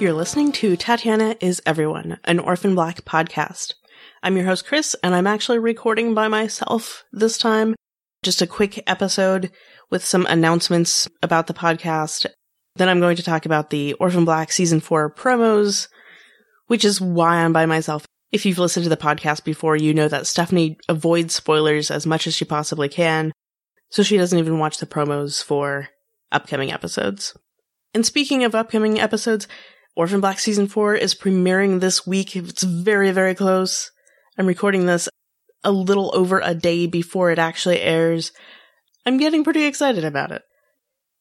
You're listening to Tatiana is Everyone, an Orphan Black podcast. I'm your host, Chris, and I'm actually recording by myself this time. Just a quick episode with some announcements about the podcast. Then I'm going to talk about the Orphan Black Season 4 promos, which is why I'm by myself. If you've listened to the podcast before, you know that Stephanie avoids spoilers as much as she possibly can, so she doesn't even watch the promos for upcoming episodes. And speaking of upcoming episodes, Orphan Black Season 4 is premiering this week. It's very, very close. I'm recording this a little over a day before it actually airs. I'm getting pretty excited about it.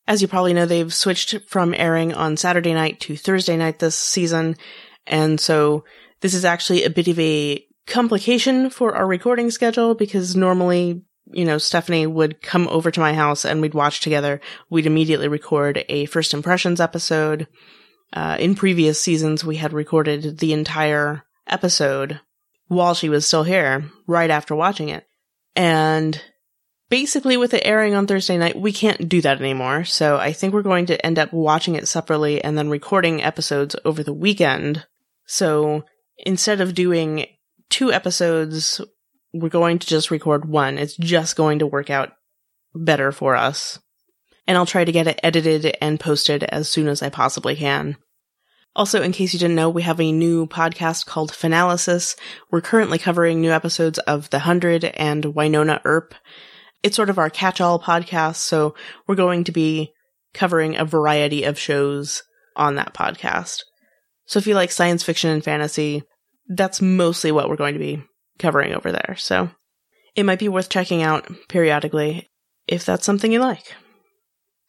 As you probably know, they've switched from airing on Saturday night to Thursday night this season, and so this is actually a bit of a complication for our recording schedule because normally, you know, Stephanie would come over to my house and we'd watch together. We'd immediately record a first impressions episode. In previous seasons, we had recorded the entire episode while she was still here, right after watching it. And basically with it airing on Thursday night, we can't do that anymore. So I think we're going to end up watching it separately and then recording episodes over the weekend. So instead of doing two episodes, we're going to just record one. It's just going to work out better for us. And I'll try to get it edited and posted as soon as I possibly can. Also, in case you didn't know, we have a new podcast called Phenalysis. We're currently covering new episodes of The 100 and Wynonna Earp. It's sort of our catch-all podcast, so we're going to be covering a variety of shows on that podcast. So if you like science fiction and fantasy, that's mostly what we're going to be covering over there, so it might be worth checking out periodically if that's something you like.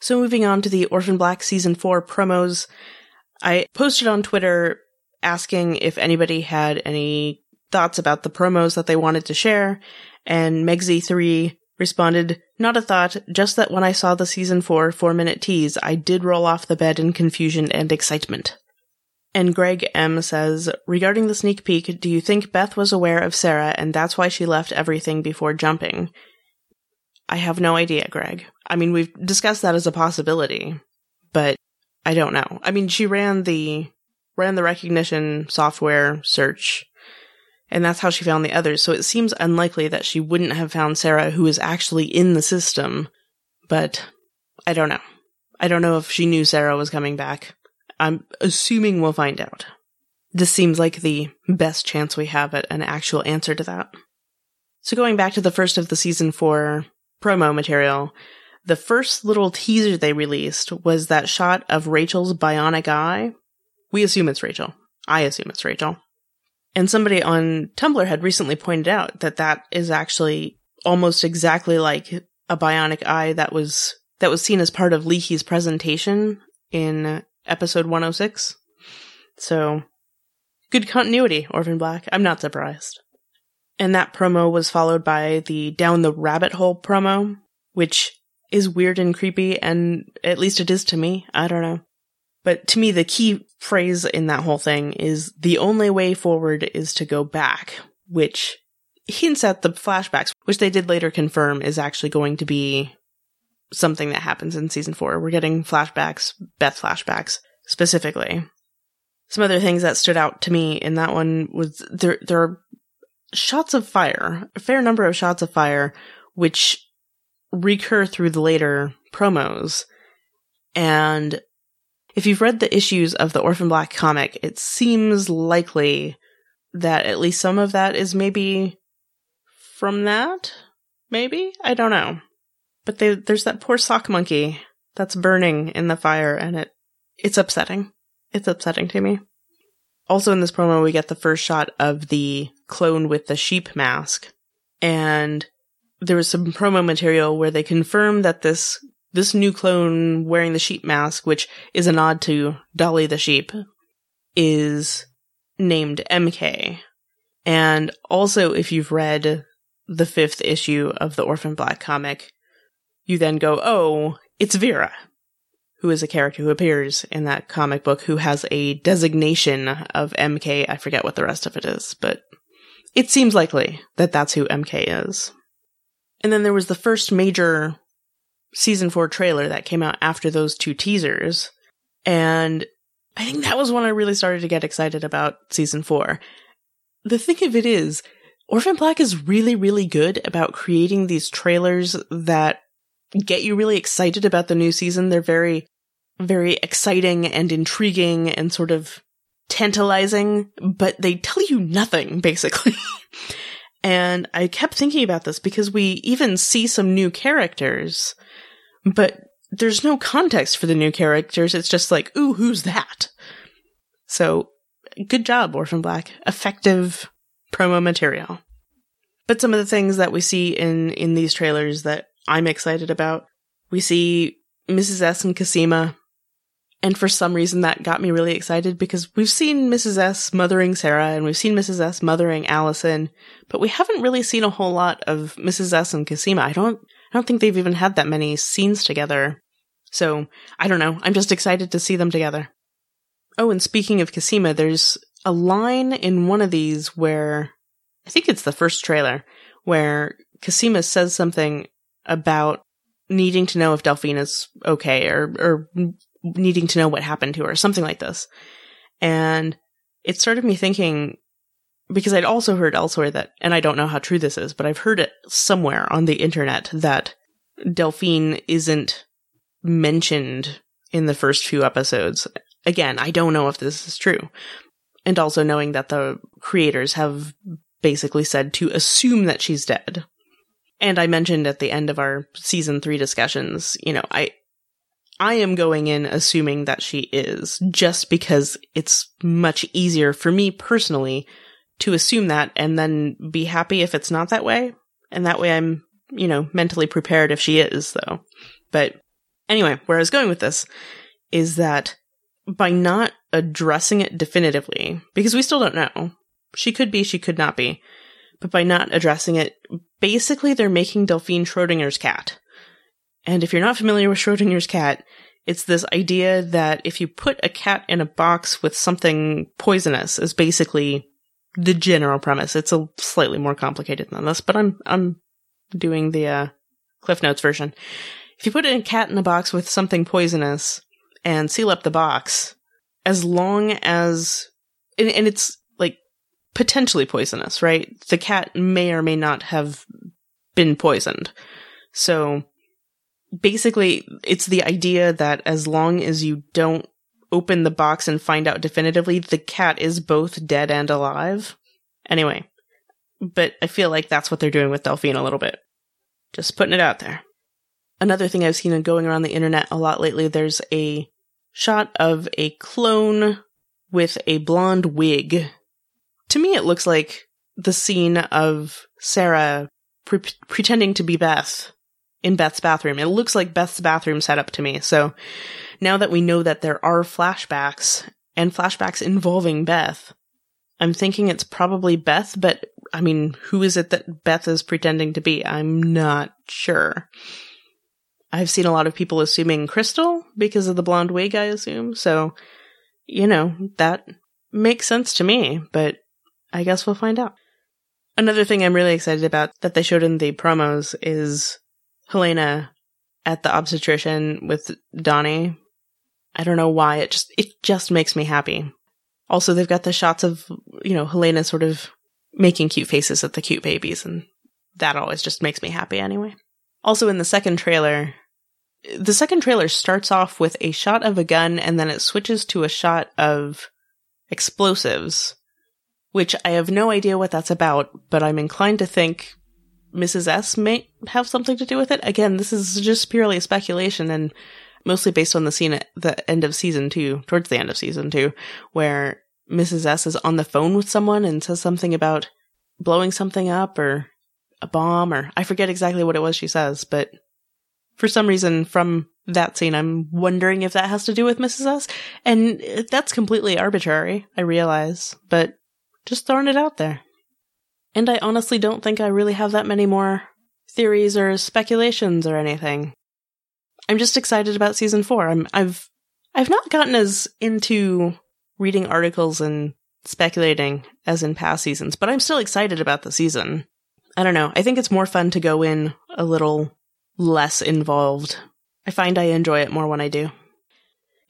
So moving on to the Orphan Black Season 4 promos, I posted on Twitter asking if anybody had any thoughts about the promos that they wanted to share, and Megz3 responded, "Not a thought, just that when I saw the Season 4 four-minute tease, I did roll off the bed in confusion and excitement." And Greg M says, "Regarding the sneak peek, do you think Beth was aware of Sarah and that's why she left everything before jumping?" I have no idea, Greg. I mean, we've discussed that as a possibility, but I don't know. I mean, she ran the recognition software search, and that's how she found the others, so it seems unlikely that she wouldn't have found Sarah, who is actually in the system, but I don't know. I don't know if she knew Sarah was coming back. I'm assuming we'll find out. This seems like the best chance we have at an actual answer to that. So going back to the first of the Season 4 promo material, the first little teaser they released was that shot of Rachel's bionic eye. We assume it's Rachel. I assume it's Rachel. And somebody on Tumblr had recently pointed out that that is actually almost exactly like a bionic eye that was seen as part of Leahy's presentation in episode 106. So, good continuity, Orphan Black. I'm not surprised. And that promo was followed by the Down the Rabbit Hole promo, which is weird and creepy, and at least it is to me. I don't know. But to me, the key phrase in that whole thing is, "The only way forward is to go back," which hints at the flashbacks, which they did later confirm is actually going to be something that happens in Season 4. We're getting flashbacks, Beth flashbacks, specifically. Some other things that stood out to me in that one was there are shots of fire, a fair number of shots of fire, which recur through the later promos. And if you've read the issues of the Orphan Black comic, it seems likely that at least some of that is maybe from that? Maybe? I don't know. But there's that poor sock monkey that's burning in the fire, and it's upsetting. It's upsetting to me. Also in this promo, we get the first shot of the clone with the sheep mask. And there was some promo material where they confirm that this new clone wearing the sheep mask, which is a nod to Dolly the Sheep, is named MK. And also, if you've read the 5th issue of the Orphan Black comic, you then go, oh, it's Vera, who is a character who appears in that comic book who has a designation of MK. I forget what the rest of it is, but it seems likely that that's who MK is. And then there was the first major Season 4 trailer that came out after those two teasers, and I think that was when I really started to get excited about season 4. The thing of it is, Orphan Black is really, really good about creating these trailers that get you really excited about the new season. They're very, very exciting and intriguing and sort of tantalizing, but they tell you nothing, basically. And I kept thinking about this because we even see some new characters, but there's no context for the new characters. It's just like, ooh, who's that? So, good job, Orphan Black. Effective promo material. But some of the things that we see in these trailers that I'm excited about, we see Mrs. S and Cosima. And for some reason that got me really excited because we've seen Mrs. S mothering Sarah and we've seen Mrs. S mothering Allison, but we haven't really seen a whole lot of Mrs. S and Cosima. I don't think they've even had that many scenes together. So, I don't know. I'm just excited to see them together. Oh, and speaking of Cosima, there's a line in one of these where, I think it's the first trailer, where Cosima says something about needing to know if Delphine is okay or needing to know what happened to her, something like this. And it started me thinking, because I'd also heard elsewhere that, and I don't know how true this is, but I've heard it somewhere on the internet that Delphine isn't mentioned in the first few episodes. Again, I don't know if this is true. And also knowing that the creators have basically said to assume that she's dead. And I mentioned at the end of our season 3 discussions, you know, I am going in assuming that she is, just because it's much easier for me personally to assume that and then be happy if it's not that way. And that way I'm, you know, mentally prepared if she is, though. But anyway, where I was going with this is that by not addressing it definitively, because we still don't know, she could be, she could not be, but by not addressing it, basically they're making Delphine Schrödinger's cat. And if you're not familiar with Schrödinger's cat, it's this idea that if you put a cat in a box with something poisonous is basically the general premise. It's a slightly more complicated than this, but I'm doing the Cliff Notes version. If you put a cat in a box with something poisonous and seal up the box, as long as and it's like potentially poisonous, right? The cat may or may not have been poisoned. So basically, it's the idea that as long as you don't open the box and find out definitively, the cat is both dead and alive. Anyway, but I feel like that's what they're doing with Delphine a little bit. Just putting it out there. Another thing I've seen going around the internet a lot lately, there's a shot of a clone with a blonde wig. To me, it looks like the scene of Sarah pretending to be Beth in Beth's bathroom. It looks like Beth's bathroom setup to me. So now that we know that there are flashbacks and flashbacks involving Beth, I'm thinking it's probably Beth, but I mean, who is it that Beth is pretending to be? I'm not sure. I've seen a lot of people assuming Crystal because of the blonde wig, I assume. So, you know, that makes sense to me, but I guess we'll find out. Another thing I'm really excited about that they showed in the promos is Helena at the obstetrician with Donnie. I don't know why, it just makes me happy. Also, they've got the shots of, you know, Helena sort of making cute faces at the cute babies, and that always just makes me happy anyway. Also, in the second trailer starts off with a shot of a gun, and then it switches to a shot of explosives, which I have no idea what that's about, but I'm inclined to think Mrs. S may have something to do with it. Again, this is just purely speculation and mostly based on the scene at the end of season 2, towards the end of season 2, where Mrs. S is on the phone with someone and says something about blowing something up or a bomb, or I forget exactly what it was she says, but for some reason from that scene, I'm wondering if that has to do with Mrs. S. And that's completely arbitrary, I realize, but just throwing it out there. And I honestly don't think I really have that many more theories or speculations or anything. I'm just excited about season 4. I've not gotten as into reading articles and speculating as in past seasons, but I'm still excited about the season. I don't know. I think it's more fun to go in a little less involved. I find I enjoy it more when I do.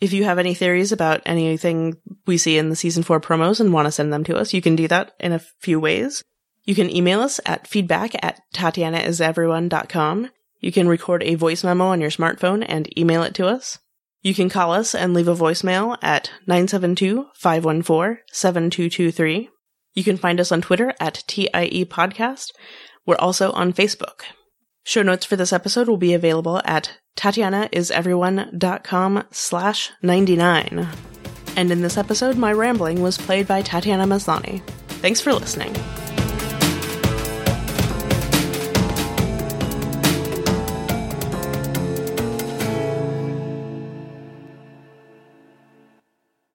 If you have any theories about anything we see in the Season 4 promos and want to send them to us, you can do that in a few ways. You can email us at feedback@tatianaiseveryone.com. You can record a voice memo on your smartphone and email it to us. You can call us and leave a voicemail at 972-514-7223. You can find us on Twitter at TIE Podcast. We're also on Facebook. Show notes for this episode will be available at TatianaIsEveryone.com/99. And in this episode, my rambling was played by Tatiana Maslany. Thanks for listening.